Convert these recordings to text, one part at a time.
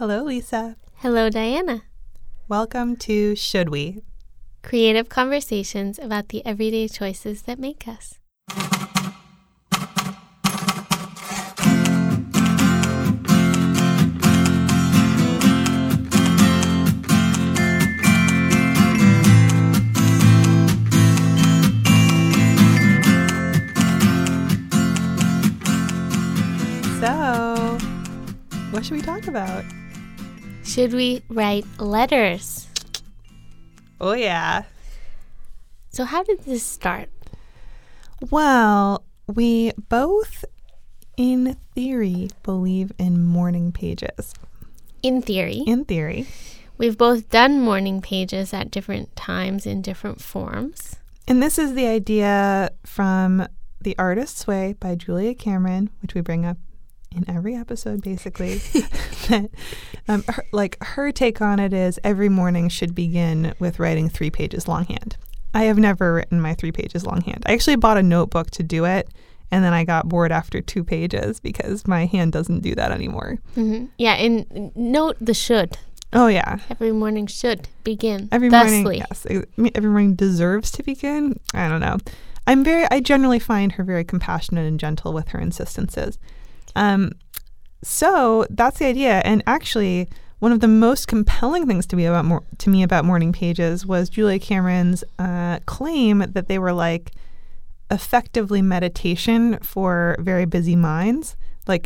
Hello, Lisa. Hello, Diana. Welcome to Should We? Creative conversations about the everyday choices that make us. So, what should we talk about? Should we write letters? Oh, yeah. So how did this start? Well, we both, in theory, believe in morning pages. In theory? In theory. We've both done morning pages at different times in different forms. And this is the idea from The Artist's Way by Julia Cameron, which we bring up in every episode, basically. That, her take on it is every morning should begin with writing 3 pages longhand. I have never written my 3 pages longhand. I actually bought a notebook to do it, and then I got bored after 2 pages because my hand doesn't do that anymore. Mm-hmm. Yeah, and note the should. Oh, yeah. Every morning should begin. Every thusly. Morning, yes. Every morning deserves to begin. I don't know. I generally find her very compassionate and gentle with her insistences. So that's the idea. And actually, one of the most compelling things to me about morning pages was Julia Cameron's claim that they were like effectively meditation for very busy minds, of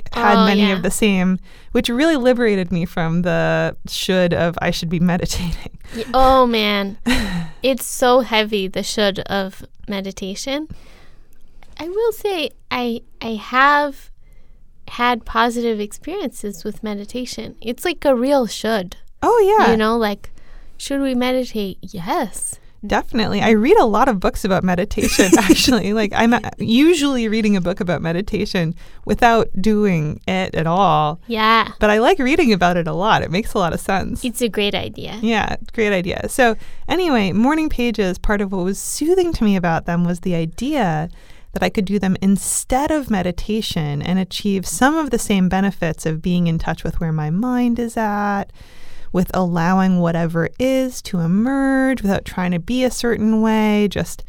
the same, which really liberated me from the I should be meditating. Oh, man. It's so heavy, the should of meditation. I will say I have had positive experiences with meditation. It's like a real should. Oh, yeah. You know, like, should we meditate? Yes. Definitely. I read a lot of books about meditation, actually. I'm usually reading a book about meditation without doing it at all. Yeah. But I like reading about it a lot. It makes a lot of sense. It's a great idea. Yeah, great idea. So anyway, morning pages, part of what was soothing to me about them was the idea that I could do them instead of meditation and achieve some of the same benefits of being in touch with where my mind is at, with allowing whatever is to emerge without trying to be a certain way, just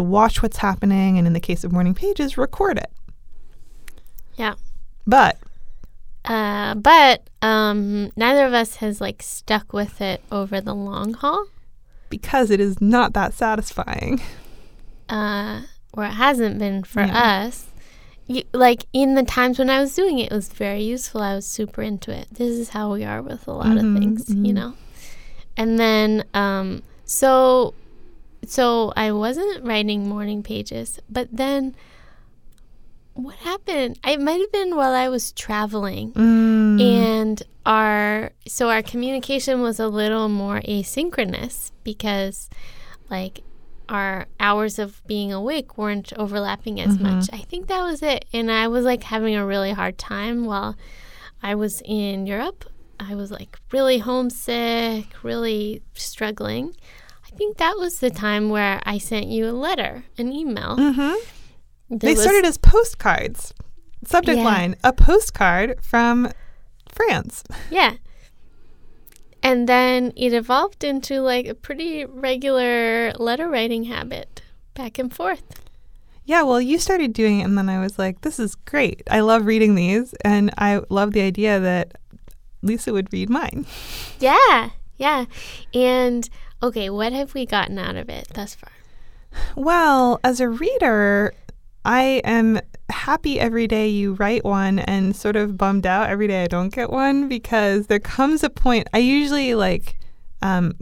watch what's happening, and in the case of morning pages, record it. Yeah. But neither of us has stuck with it over the long haul. Because it is not that satisfying. Or it hasn't been for us. In the times when I was doing it was very useful. I was super into it. This is how we are with a lot of things, you know. And then, so I wasn't writing morning pages. But then, what happened? It might have been while I was traveling, and our communication was a little more asynchronous because, our hours of being awake weren't overlapping as much. I think that was it. And I was having a really hard time while I was in Europe. I was really homesick, really struggling. I think that was the time where I sent you a letter, an email. They started as postcards. Subject line, a postcard from France. Yeah. And then it evolved into a pretty regular letter writing habit, back and forth. Yeah, well, you started doing it, and then I was like, this is great. I love reading these, and I love the idea that Lisa would read mine. Yeah, yeah. And, okay, what have we gotten out of it thus far? Well, as a reader, I am happy every day you write one and sort of bummed out every day I don't get one, because there comes a point. I usually am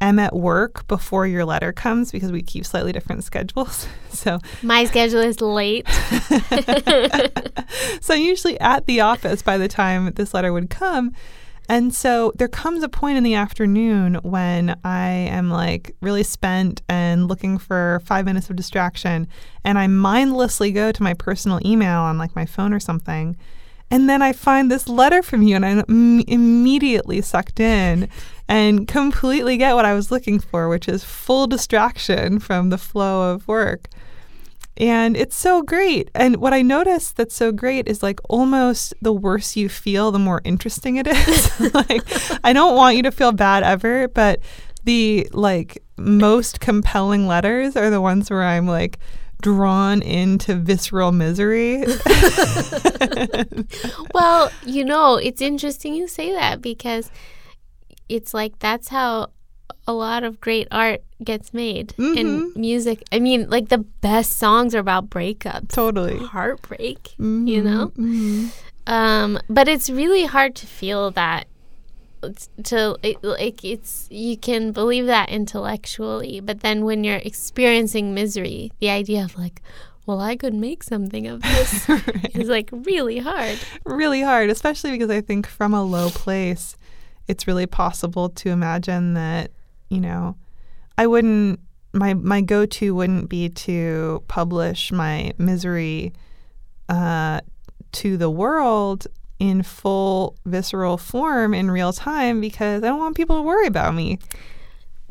at work before your letter comes because we keep slightly different schedules. So my schedule is late. So I'm usually at the office by the time this letter would come. And so there comes a point in the afternoon when I am really spent and looking for 5 minutes of distraction, and I mindlessly go to my personal email on my phone or something. And then I find this letter from you, and I'm immediately sucked in and completely get what I was looking for, which is full distraction from the flow of work. And it's so great. And what I noticed that's so great is like almost the worse you feel, the more interesting it is. Like, I don't want you to feel bad ever, but the like most compelling letters are the ones where I'm like drawn into visceral misery. Well, you know, it's interesting you say that because it's like that's how a lot of great art gets made and music. I mean, like the best songs are about breakups. Totally. Heartbreak, you know? But it's really hard to feel that. You can believe that intellectually, but then when you're experiencing misery, the idea of like, well, I could make something of this right. is like really hard. Really hard, especially because I think from a low place, it's really possible to imagine that, you know, I wouldn't, my go-to wouldn't be to publish my misery to the world in full visceral form in real time because I don't want people to worry about me.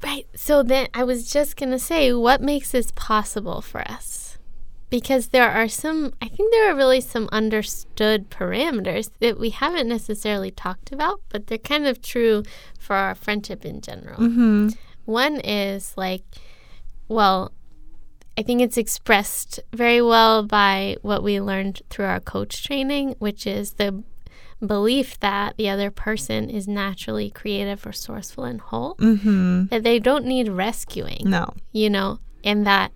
Right. So then I was just going to say, what makes this possible for us? Because there are really some understood parameters that we haven't necessarily talked about, but they're kind of true for our friendship in general. Mm-hmm. One is like, well, I think it's expressed very well by what we learned through our coach training, which is the belief that the other person is naturally creative, resourceful, and whole, that they don't need rescuing. No. You know, and that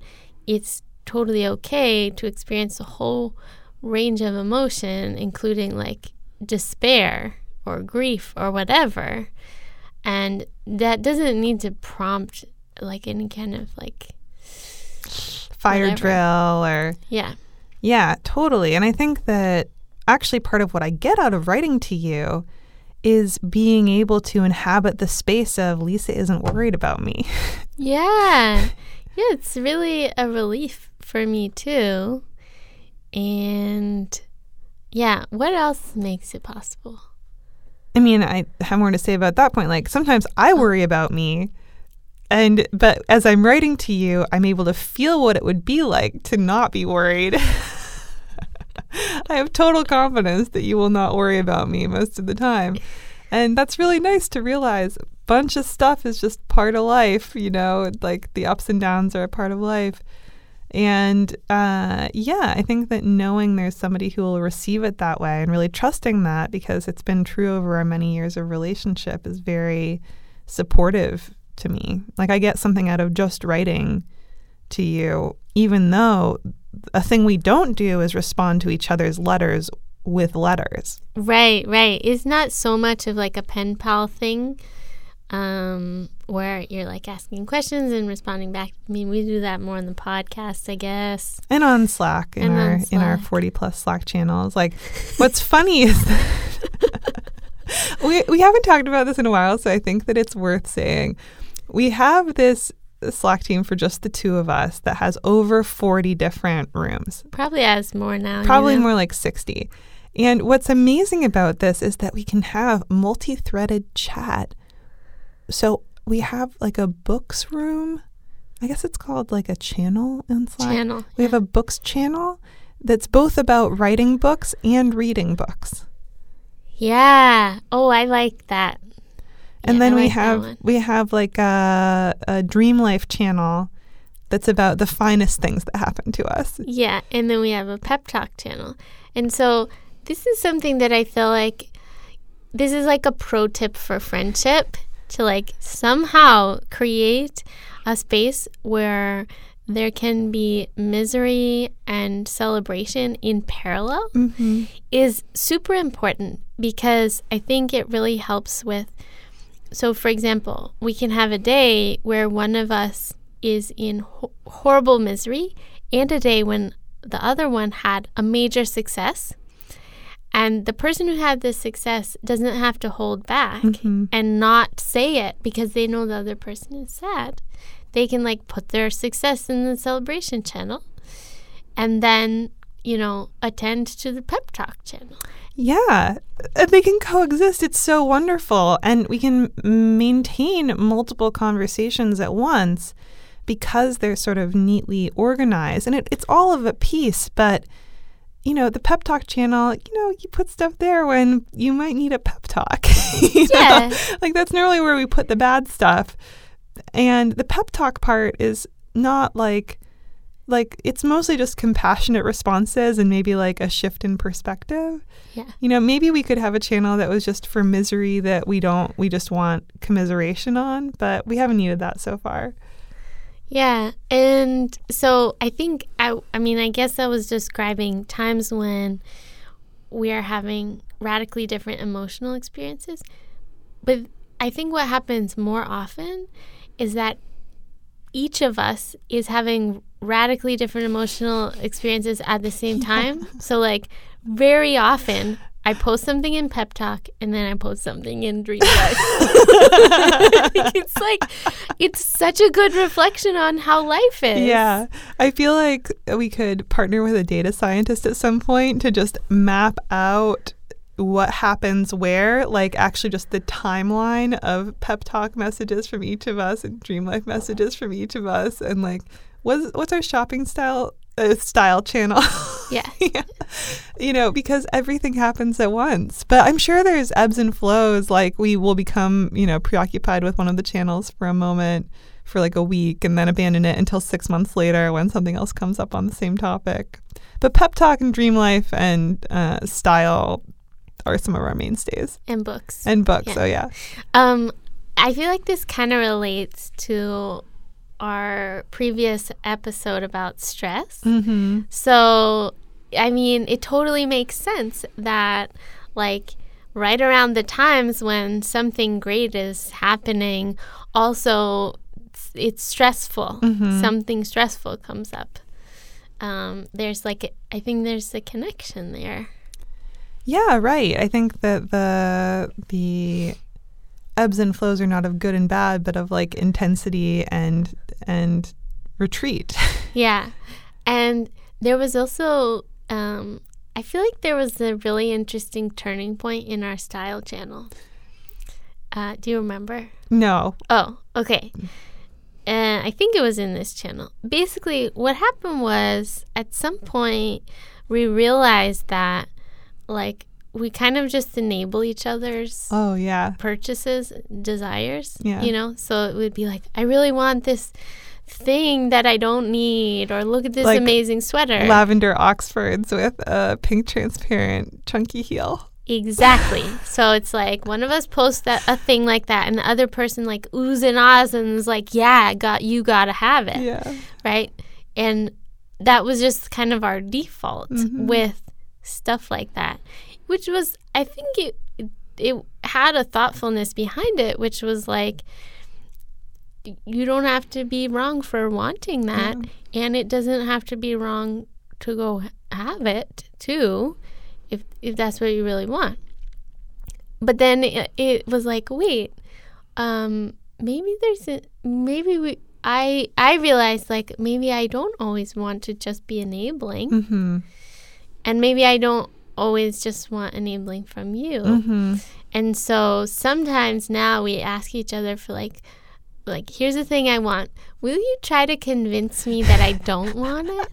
it's totally okay to experience a whole range of emotion, including like despair or grief or whatever. And that doesn't need to prompt like any kind of like fire whatever. Drill or... Yeah. Yeah, totally. And I think that actually part of what I get out of writing to you is being able to inhabit the space of Lisa isn't worried about me. Yeah. Yeah, it's really a relief for me too. And yeah, what else makes it possible? I mean, I have more to say about that point. Like sometimes I worry about me. But as I'm writing to you, I'm able to feel what it would be like to not be worried. I have total confidence that you will not worry about me most of the time. And that's really nice to realize. A bunch of stuff is just part of life, you know, like the ups and downs are a part of life. And yeah, I think that knowing there's somebody who will receive it that way and really trusting that because it's been true over our many years of relationship is very supportive to me. Like I get something out of just writing to you, even though a thing we don't do is respond to each other's letters with letters. Right, right. It's not so much of like a pen pal thing where you're like asking questions and responding back. I mean, we do that more on the podcast, I guess. And on Slack, in our 40-plus Slack channels. Like what's funny is that we haven't talked about this in a while, so I think that it's worth saying. We have this Slack team for just the two of us that has over 40 different rooms. Probably has more now. Probably more like 60. And what's amazing about this is that we can have multi-threaded chat. So we have like a books room. I guess it's called like a channel in Slack. We have a books channel that's both about writing books and reading books. Yeah. Oh, I like that. And yeah, then like we have like a Dream Life channel that's about the finest things that happen to us. Yeah, and then we have a pep talk channel. And so this is something that I feel like this is like a pro tip for friendship to like somehow create a space where there can be misery and celebration in parallel is super important because I think it really helps with. So, for example, we can have a day where one of us is in horrible misery and a day when the other one had a major success. And the person who had this success doesn't have to hold back and not say it because they know the other person is sad. They can, like, put their success in the celebration channel and then, you know, attend to the pep talk channel. Yeah, they can coexist. It's so wonderful. And we can maintain multiple conversations at once because they're sort of neatly organized. And it's all of a piece, but, you know, the pep talk channel, you know, you put stuff there when you might need a pep talk. Yeah. Know? Like, that's normally where we put the bad stuff. And the pep talk part is not like it's mostly just compassionate responses and maybe like a shift in perspective. Yeah. You know, maybe we could have a channel that was just for misery that we just want commiseration on, but we haven't needed that so far. Yeah. And so I think, I guess I was describing times when we are having radically different emotional experiences. But I think what happens more often is that each of us is having radically different emotional experiences at the same time. Yeah. So, like, very often I post something in pep talk and then I post something in dream life. It's like, it's such a good reflection on how life is. Yeah. I feel like we could partner with a data scientist at some point to just map out what happens where, like actually just the timeline of pep talk messages from each of us and dream life messages from each of us, and like what's our shopping style channel. Yeah. Yeah, you know, because everything happens at once. But I'm sure there's ebbs and flows, like we will become, you know, preoccupied with one of the channels for a moment for like a week and then abandon it until 6 months later when something else comes up on the same topic. But pep talk and dream life and style are some of our mainstays. And books. Yeah. Oh, yeah. I feel like this kind of relates to our previous episode about stress. Mm-hmm. So, I mean, it totally makes sense that, like, right around the times when something great is happening, also it's stressful. Mm-hmm. Something stressful comes up. I think there's a connection there. Yeah, right. I think that the ebbs and flows are not of good and bad, but of like intensity and retreat. Yeah. And there was also, I feel like there was a really interesting turning point in our style channel. Do you remember? No. Oh, okay. I think it was in this channel. Basically, what happened was at some point we realized that, like, we kind of just enable each other's purchases, desires, you know? So it would be like, I really want this thing that I don't need, or look at this, like, amazing sweater. Lavender Oxfords with a pink transparent chunky heel. Exactly. So it's like one of us posts a thing like that and the other person like oohs and ahs and is like, yeah, you gotta have it, right? And that was just kind of our default with stuff like that, which was, I think it had a thoughtfulness behind it, which was like, you don't have to be wrong for wanting that, and it doesn't have to be wrong to go have it too, if that's what you really want. But then it was like, wait, maybe there's I realized, like, maybe I don't always want to just be enabling. And maybe I don't always just want enabling from you. And so sometimes now we ask each other for like, here's the thing I want. Will you try to convince me that I don't want it?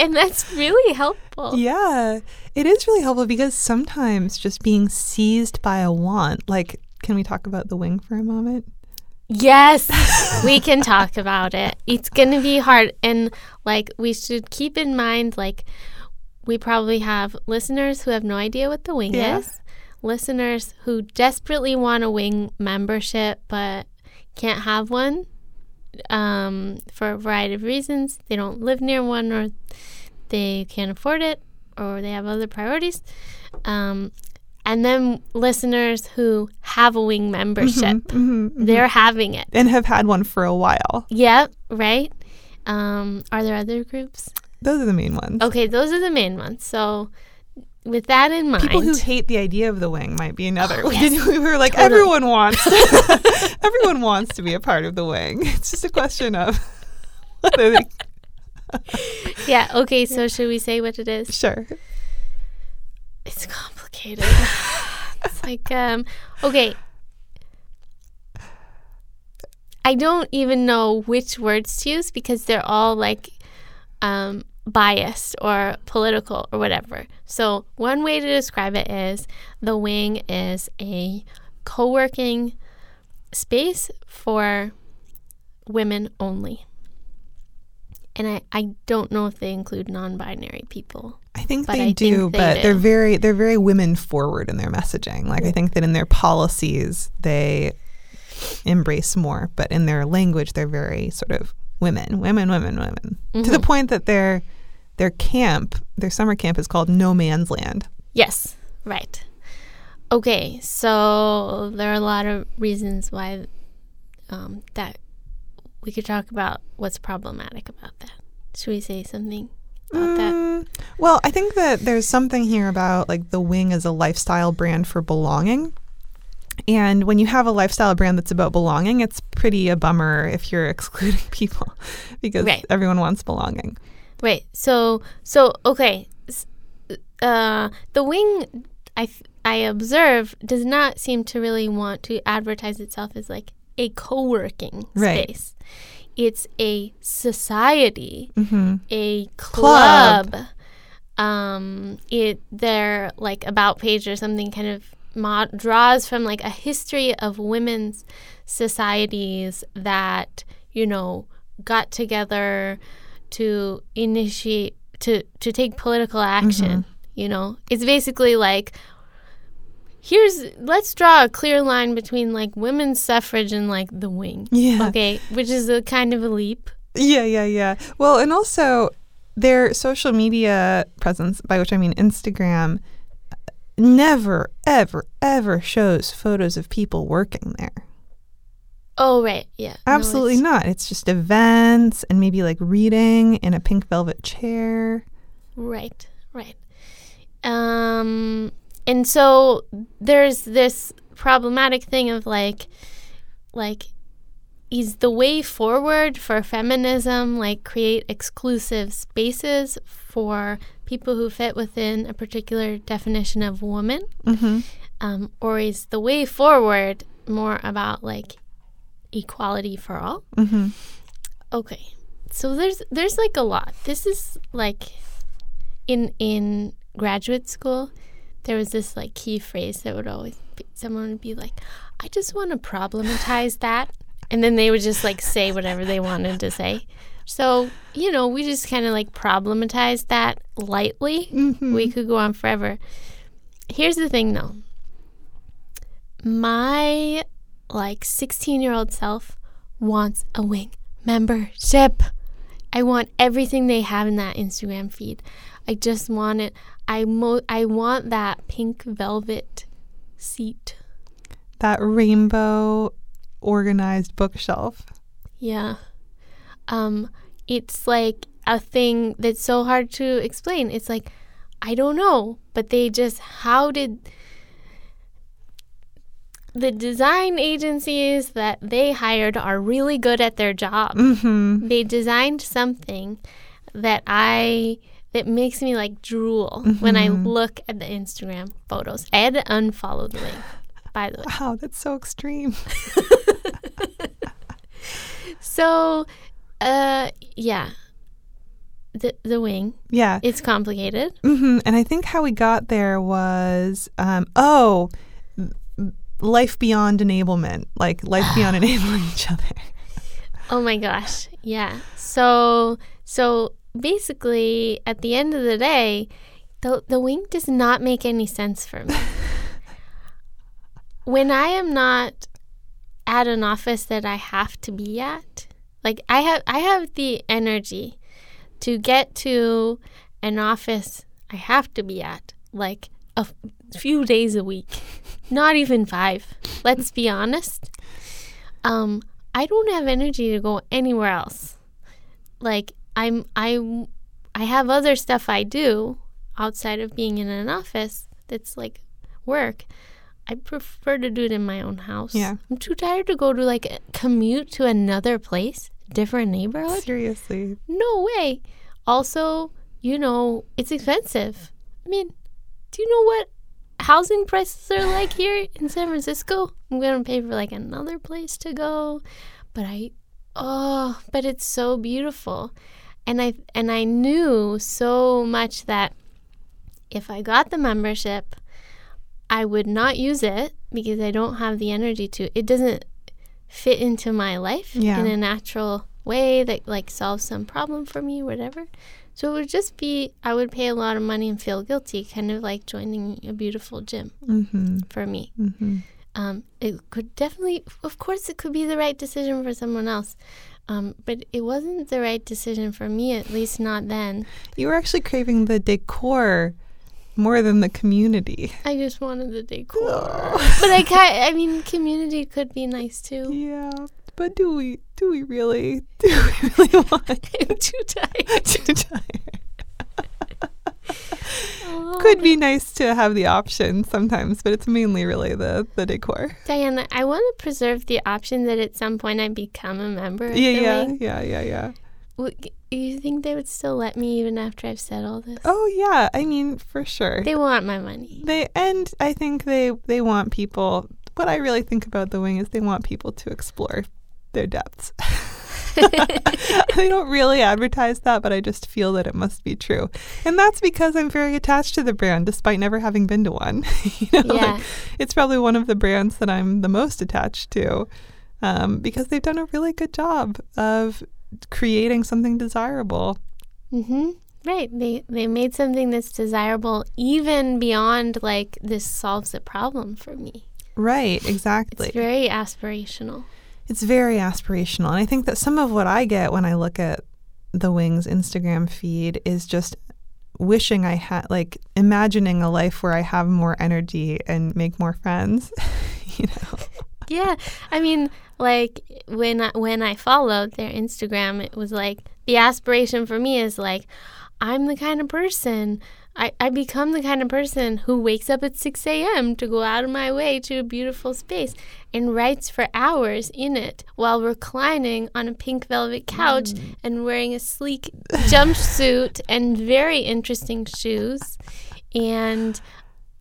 And that's really helpful. Yeah, it is really helpful, because sometimes just being seized by a want, like, can we talk about The Wing for a moment? Yes, we can talk about it. It's going to be hard. And, like, we should keep in mind, like, we probably have listeners who have no idea what The Wing is, listeners who desperately want a Wing membership but can't have one for a variety of reasons. They don't live near one, or they can't afford it, or they have other priorities. And then listeners who have a Wing membership, they're having it. And have had one for a while. Yep, right? Are there other groups? Those are the main ones. Okay, those are the main ones. So with that in mind. People who hate the idea of the Wing might be another. We were like, totally. Everyone wants to be a part of the Wing. It's just a question of whether they... Yeah, okay, so should we say what it is? Sure. It's complicated. It's like, okay. I don't even know which words to use because they're all like biased or political or whatever. So one way to describe it is The Wing is a co-working space for women only. And I don't know if they include non-binary people. I think they do, but they're very women forward in their messaging. Like I think that in their policies they embrace more, but in their language they're very sort of women. Mm-hmm. To the point that their camp, their summer camp is called No Man's Land. Yes, right. Okay, so there are a lot of reasons why that we could talk about what's problematic about that. Should we say something about that? Well, I think that there's something here about like The Wing as a lifestyle brand for belonging. And when you have a lifestyle brand that's about belonging, it's pretty a bummer if you're excluding people because everyone wants belonging. Right. So okay. The Wing, I observe, does not seem to really want to advertise itself as like a co-working space. It's a society, a club. Their like about page or something kind of draws from like a history of women's societies that, you know, got together to initiate, to take political action, you know. It's basically like, let's draw a clear line between like women's suffrage and like The Wing. Yeah. Okay. Which is a kind of a leap. Yeah. Well, and also their social media presence, by which I mean Instagram, never, ever, ever shows photos of people working there. Oh, right. Yeah. Absolutely no, not. It's just events and maybe like reading in a pink velvet chair. Right. And so there's this problematic thing of like, is the way forward for feminism like create exclusive spaces for people who fit within a particular definition of woman? Or is the way forward more about like equality for all? Okay, so there's like a lot. This is like in graduate school, there was this like key phrase that would always be, someone would be like, I just want to problematize that. And then they would just, like, say whatever they wanted to say. So, you know, we just kind of, like, problematized that lightly. We could go on forever. Here's the thing, though. My, like, 16-year-old self wants a Wing membership. I want everything they have in that Instagram feed. I just want it. I want that pink velvet seat. That rainbow organized bookshelf. Yeah. It's like a thing that's so hard to explain. It's like, I don't know, but they just, how did the design agencies that they hired are really good at their job. They designed something that makes me like drool when I look at the Instagram photos. I had to unfollow the Wing. By the way. Wow, that's so extreme. So, yeah, the Wing. Yeah. It's complicated. And I think how we got there was, life beyond enablement, like life beyond enabling each other. Oh, my gosh. Yeah. So basically, at the end of the day, the Wing does not make any sense for me. When I am not at an office that I have to be at, like I have the energy to get to an office I have to be at like a few days a week, not even 5. Let's be honest. I don't have energy to go anywhere else. Like I have other stuff I do outside of being in an office that's like work. I prefer to do it in my own house. Yeah. I'm too tired to go to like a commute to another place, different neighborhood. Seriously. No way. Also, you know, it's expensive. I mean, do you know what housing prices are like here in San Francisco? I'm going to pay for like another place to go. But it's so beautiful. And I knew so much that if I got the membership, I would not use it because I don't have the energy to. It doesn't fit into my life in a natural way that like solves some problem for me, whatever. So it would just be, I would pay a lot of money and feel guilty, kind of like joining a beautiful gym for me. Mm-hmm. It could definitely, of course, it could be the right decision for someone else. But it wasn't the right decision for me, at least not then. You were actually craving the decor more than the community. I just wanted the decor. Oh. But I mean, community could be nice too. Yeah. But do we really want it? I'm too tired. Oh. Could be nice to have the option sometimes, but it's mainly really the decor. Diana, I want to preserve the option that at some point I become a member. Yeah. You think they would still let me even after I've said all this? Oh, yeah. I mean, for sure. They want my money. And I think they want people. What I really think about The Wing is they want people to explore their depths. They don't really advertise that, but I just feel that it must be true. And that's because I'm very attached to the brand, despite never having been to one. Like, it's probably one of the brands that I'm the most attached to, because they've done a really good job of creating something desirable. Mm-hmm. Right. They made something that's desirable even beyond, like, this solves a problem for me. Right, exactly. It's very aspirational. It's very aspirational. And I think that some of what I get when I look at The Wing's Instagram feed is just wishing I had, like, imagining a life where I have more energy and make more friends, you know? Yeah. I mean, like, when I followed their Instagram, it was like, the aspiration for me is like, I'm the kind of person, I become the kind of person who wakes up at 6 a.m. to go out of my way to a beautiful space and writes for hours in it while reclining on a pink velvet couch and wearing a sleek jumpsuit and very interesting shoes. And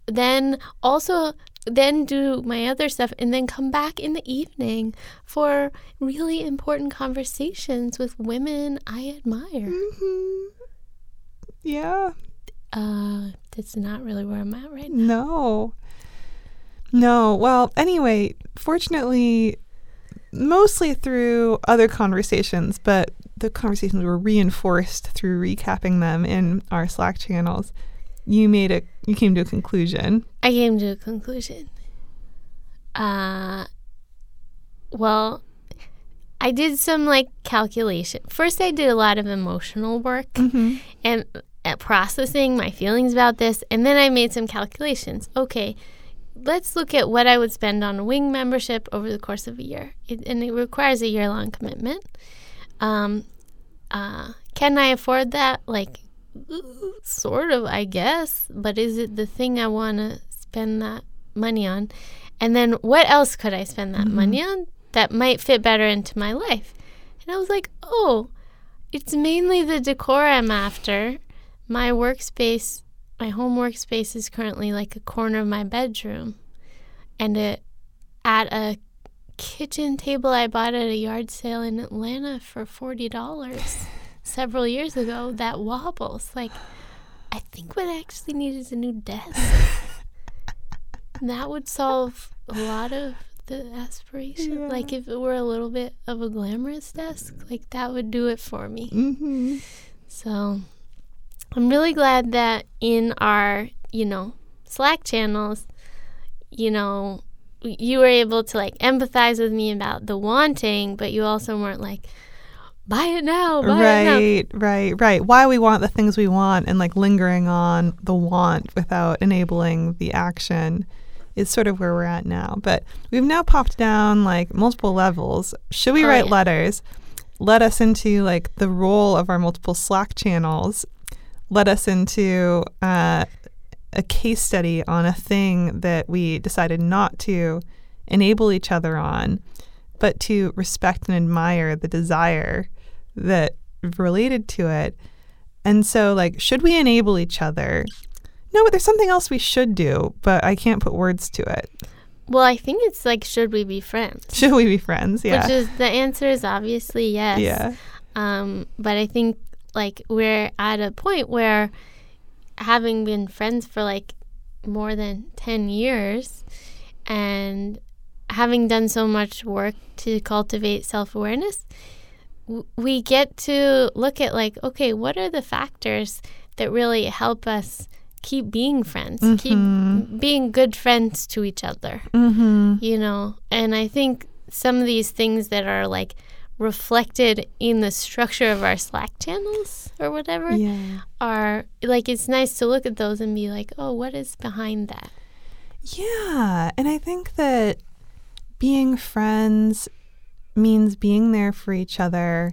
then also then do my other stuff and then come back in the evening for really important conversations with women I admire. Mm-hmm. Yeah. That's not really where I'm at right now. No. Well, anyway, fortunately, mostly through other conversations, but the conversations were reinforced through recapping them in our Slack channels. You came to a conclusion. I came to a conclusion. Well, I did some, like, calculation. First, I did a lot of emotional work and processing my feelings about this, and then I made some calculations. Okay, let's look at what I would spend on a Wing membership over the course of a year. And it requires a year-long commitment. Can I afford that? Like, sort of, I guess, but is it the thing I want to spend that money on? And then what else could I spend that money on that might fit better into my life? And I was like, oh, it's mainly the decor I'm after. My home workspace is currently like a corner of my bedroom. And at a kitchen table I bought at a yard sale in Atlanta for $40 several years ago that wobbles. Like, I think what I actually need is a new desk. That would solve a lot of the aspiration. Yeah. Like, if it were a little bit of a glamorous desk, like, that would do it for me. Mm-hmm. So I'm really glad that in our, Slack channels, you were able to, like, empathize with me about the wanting, but you also weren't like, buy it now. Right. Why we want the things we want and, like, lingering on the want without enabling the action is sort of where we're at now. But we've now popped down, like, multiple levels. Should we write letters? Led us into, like, the role of our multiple Slack channels. Led us into a case study on a thing that we decided not to enable each other on, but to respect and admire the desire that related to it. And so, like, should we enable each other? No, but there's something else we should do, but I can't put words to it. Well, I think it's like, should we be friends? Should we be friends? Yeah. Which is, the answer is obviously yes. Yeah. But I think like we're at a point where, having been friends for like more than 10 years and having done so much work to cultivate self-awareness, we get to look at like, okay, what are the factors that really help us keep being friends, mm-hmm. keep being good friends to each other, mm-hmm. you know? And I think some of these things that are like reflected in the structure of our Slack channels or whatever are like, it's nice to look at those and be like, oh, what is behind that? Yeah. And I think that being friends means being there for each other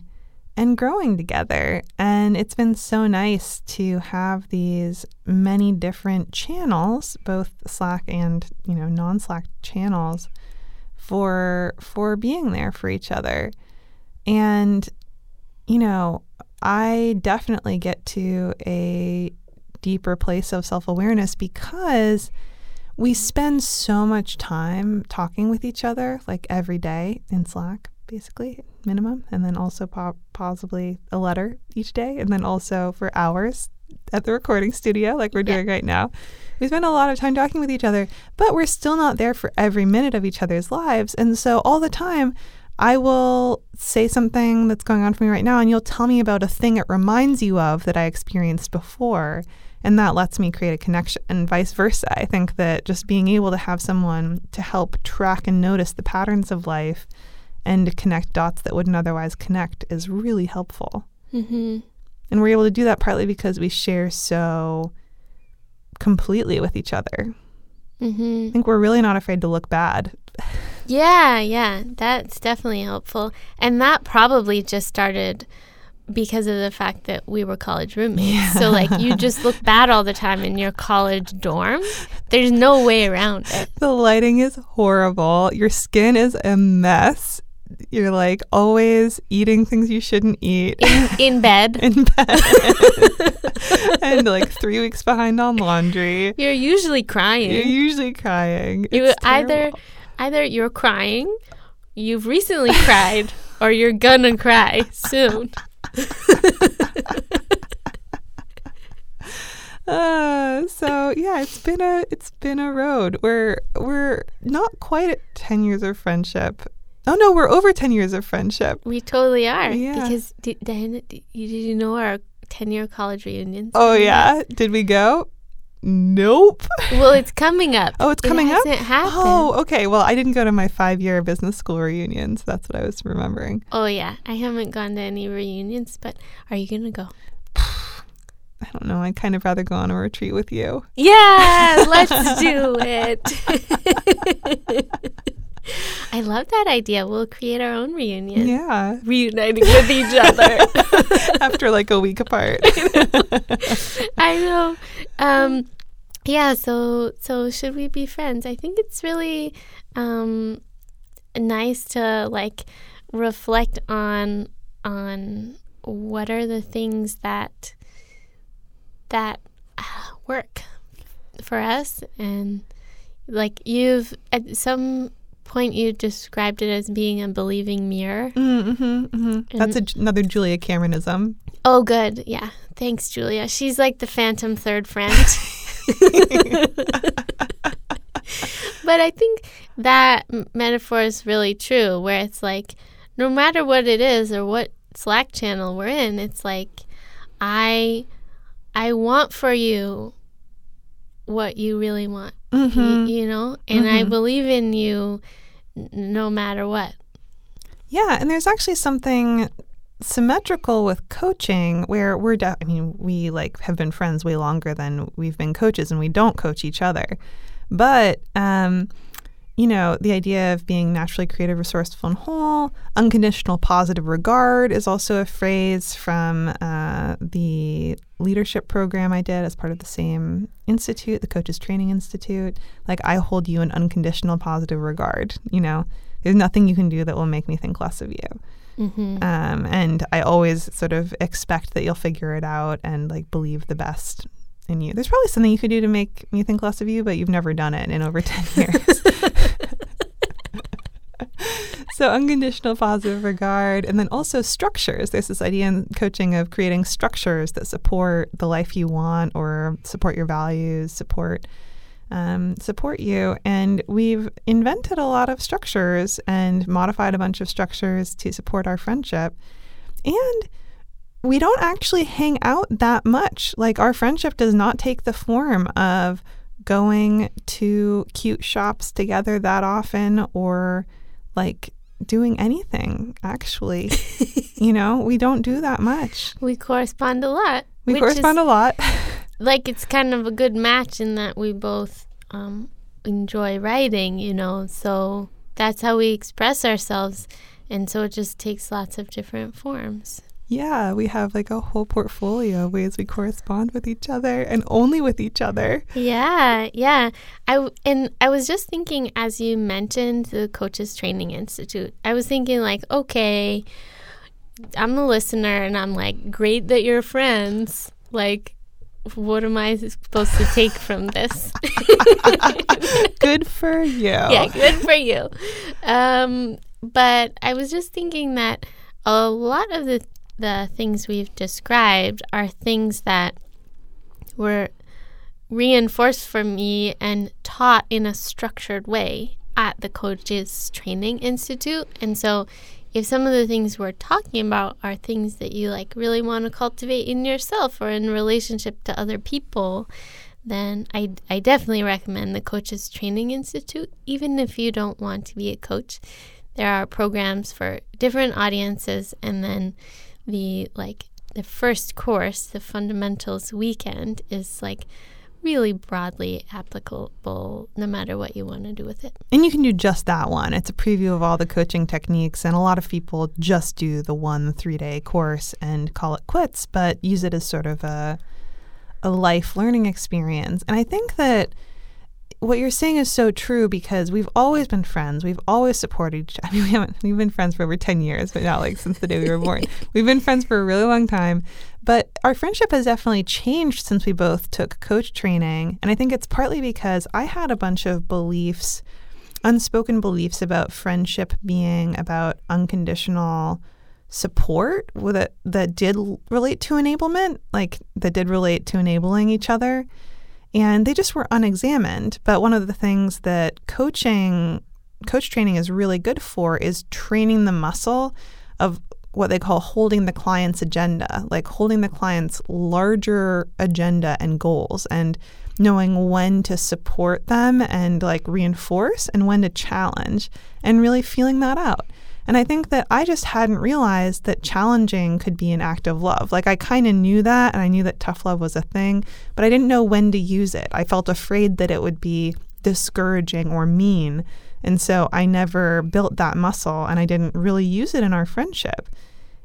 and growing together. And it's been so nice to have these many different channels, both Slack and, you know, non-Slack channels, for being there for each other. And, you know, I definitely get to a deeper place of self-awareness because we spend so much time talking with each other, like every day in Slack, basically, minimum, and then also possibly a letter each day, and then also for hours at the recording studio like we're doing right now. We spend a lot of time talking with each other, but we're still not there for every minute of each other's lives. And so all the time I will say something that's going on for me right now, and you'll tell me about a thing it reminds you of that I experienced before, and that lets me create a connection, and vice versa. I think that just being able to have someone to help track and notice the patterns of life and to connect dots that wouldn't otherwise connect is really helpful. Mm-hmm. And we're able to do that partly because we share so completely with each other. Mm-hmm. I think we're really not afraid to look bad. Yeah, that's definitely helpful. And that probably just started because of the fact that we were college roommates. Yeah. So, like, you just look bad all the time in your college dorm. There's no way around it. The lighting is horrible. Your skin is a mess. You're, like, always eating things you shouldn't eat. In bed. In bed. And, like, 3 weeks behind on laundry. You're usually crying. It's terrible. Either you're crying, you've recently cried, or you're gonna cry soon. So it's been a road. We're not quite at 10 years of friendship. Oh no, we're over 10 years of friendship. We totally are. Yeah. Because did you know our 10-year college reunion? Oh yeah, did we go? Nope. Well, it's coming up. Oh, it hasn't happened. Oh, okay. Well, I didn't go to my 5-year business school reunion, so that's what I was remembering. Oh, yeah. I haven't gone to any reunions, but are you going to go? I don't know. I'd kind of rather go on a retreat with you. Yeah, let's do it. I love that idea. We'll create our own reunion. Yeah. Reuniting with each other. After like a week apart. I know. Yeah, so should we be friends? I think it's really nice to like reflect on what are the things that work for us. And like you've at some point you described it as being a believing mirror. That's another Julia Cameronism. Oh, good. Yeah. Thanks, Julia. She's like the phantom third friend. But I think that metaphor is really true, where it's like, no matter what it is or what Slack channel we're in, it's like, I want for you what you really want, you know? And I believe in you no matter what. Yeah, and there's actually something symmetrical with coaching where we like have been friends way longer than we've been coaches, and we don't coach each other. But, you know, the idea of being naturally creative, resourceful, and whole, unconditional positive regard is also a phrase from the leadership program I did as part of the same institute, the Coaches Training Institute. Like, I hold you in unconditional positive regard. You know, there's nothing you can do that will make me think less of you. And I always sort of expect that you'll figure it out and like believe the best in you. There's probably something you could do to make me think less of you, but you've never done it in over 10 years. So unconditional positive regard, and then also structures. There's this idea in coaching of creating structures that support the life you want or support your values, support you. And we've invented a lot of structures and modified a bunch of structures to support our friendship. And we don't actually hang out that much. Like, our friendship does not take the form of going to cute shops together that often or like doing anything, actually. You know, we don't do that much. We correspond a lot. We correspond a lot. Like, it's kind of a good match in that we both enjoy writing, you know, so that's how we express ourselves. And so it just takes lots of different forms. Yeah, we have like a whole portfolio of ways we correspond with each other and only with each other. Yeah. I was just thinking, as you mentioned the Coaches Training Institute, I was thinking like, okay, I'm a listener and I'm like, great that you're friends. Like, what am I supposed to take from this? Good for you. Yeah, good for you. But I was just thinking that a lot of the things we've described are things that were reinforced for me and taught in a structured way at the Coaches Training Institute. And so if some of the things we're talking about are things that you like really want to cultivate in yourself or in relationship to other people, then I definitely recommend the Coaches Training Institute, even if you don't want to be a coach. There are programs for different audiences, and then the first course, the Fundamentals Weekend, is like really broadly applicable no matter what you want to do with it. And you can do just that one. It's a preview of all the coaching techniques, and a lot of people just do the 1 3-day course and call it quits, but use it as sort of a life learning experience. And I think that what you're saying is so true, because we've always been friends. We've always supported each other. I mean, we've been friends for over 10 years, but not like since the day we were born. We've been friends for a really long time. But our friendship has definitely changed since we both took coach training. And I think it's partly because I had a bunch of beliefs, unspoken beliefs about friendship being about unconditional support that did relate to enablement, like that did relate to enabling each other. And they just were unexamined. But one of the things that coach training is really good for is training the muscle of what they call holding the client's agenda, like holding the client's larger agenda and goals, and knowing when to support them and like reinforce and when to challenge, and really feeling that out. And I think that I just hadn't realized that challenging could be an act of love. Like, I kind of knew that, and I knew that tough love was a thing, but I didn't know when to use it. I felt afraid that it would be discouraging or mean. And so I never built that muscle, and I didn't really use it in our friendship.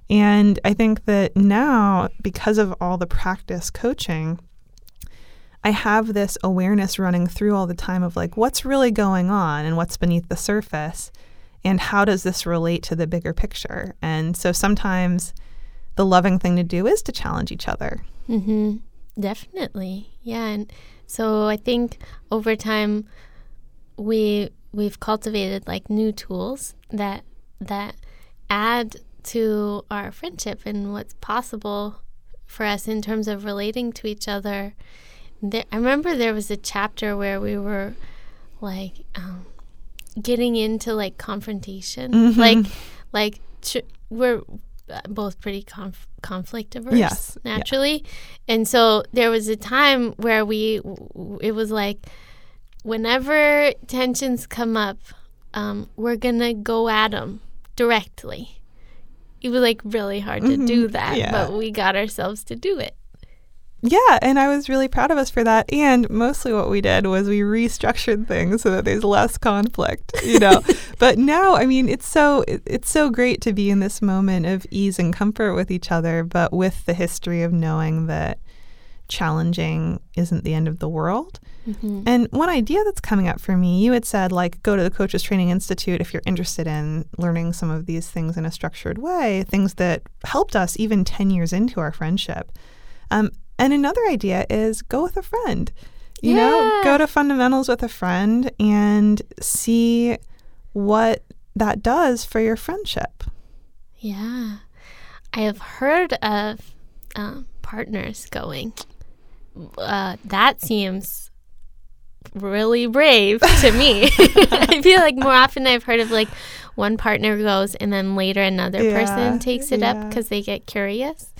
And I think that now, because of all the practice coaching, I have this awareness running through all the time of like, what's really going on and what's beneath the surface. And how does this relate to the bigger picture? And so sometimes the loving thing to do is to challenge each other. Mm-hmm. Definitely. Yeah. And so I think over time we've cultivated like new tools that add to our friendship and what's possible for us in terms of relating to each other. I remember there was a chapter where we were like, getting into like confrontation, mm-hmm. We're both pretty conflict averse, yes, naturally, yeah. And so there was a time where it was like, whenever tensions come up, we're gonna go at them directly. It was like really hard mm-hmm. to do that, yeah. But we got ourselves to do it. Yeah, and I was really proud of us for that. And mostly what we did was we restructured things so that there's less conflict, you know. But now, I mean, it's so great to be in this moment of ease and comfort with each other, but with the history of knowing that challenging isn't the end of the world. Mm-hmm. And one idea that's coming up for me, you had said, like, go to the Coaches Training Institute if you're interested in learning some of these things in a structured way, things that helped us even 10 years into our friendship. And another idea is go with a friend, you know, go to fundamentals with a friend and see what that does for your friendship. Yeah. I have heard of partners going, that seems really brave to me. I feel like more often I've heard of like one partner goes and then later another person takes it up because they get curious.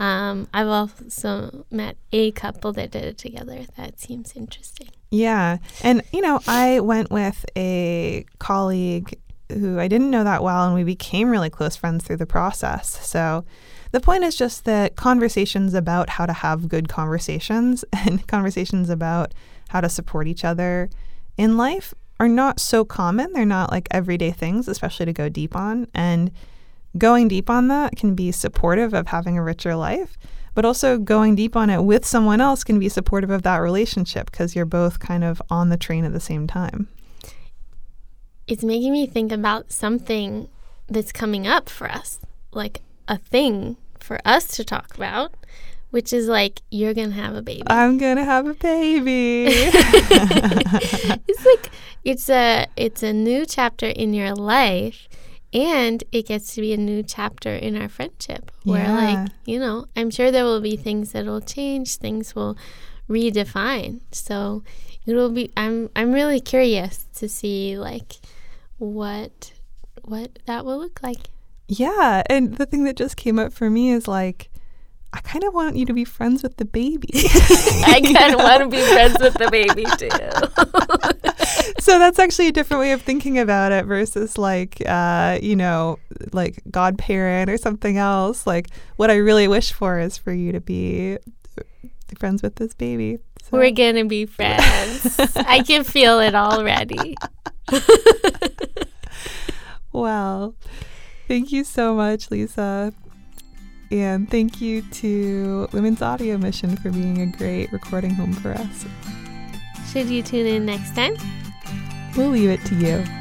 I've also met a couple that did it together. That seems interesting. Yeah. And, you know, I went with a colleague who I didn't know that well, and we became really close friends through the process. So the point is just that conversations about how to have good conversations and conversations about how to support each other in life are not so common. They're not like everyday things, especially to go deep on. And going deep on that can be supportive of having a richer life, but also going deep on it with someone else can be supportive of that relationship because you're both kind of on the train at the same time. It's making me think about something that's coming up for us, like a thing for us to talk about, which is like, you're going to have a baby. I'm going to have a baby. It's like, it's a new chapter in your life. And it gets to be a new chapter in our friendship where, like, you know, I'm sure there will be things that will change, things will redefine. So it will be, I'm really curious to see, like, what that will look like. Yeah. And the thing that just came up for me is, like, I kind of want you to be friends with the baby. I kind of want to be friends with the baby, too. So that's actually a different way of thinking about it versus like, you know, like godparent or something else. Like what I really wish for is for you to be friends with this baby. So. We're going to be friends. I can feel it already. Well, thank you so much, Lisa. And thank you to Women's Audio Mission for being a great recording home for us. Should you tune in next time? We'll leave it to you.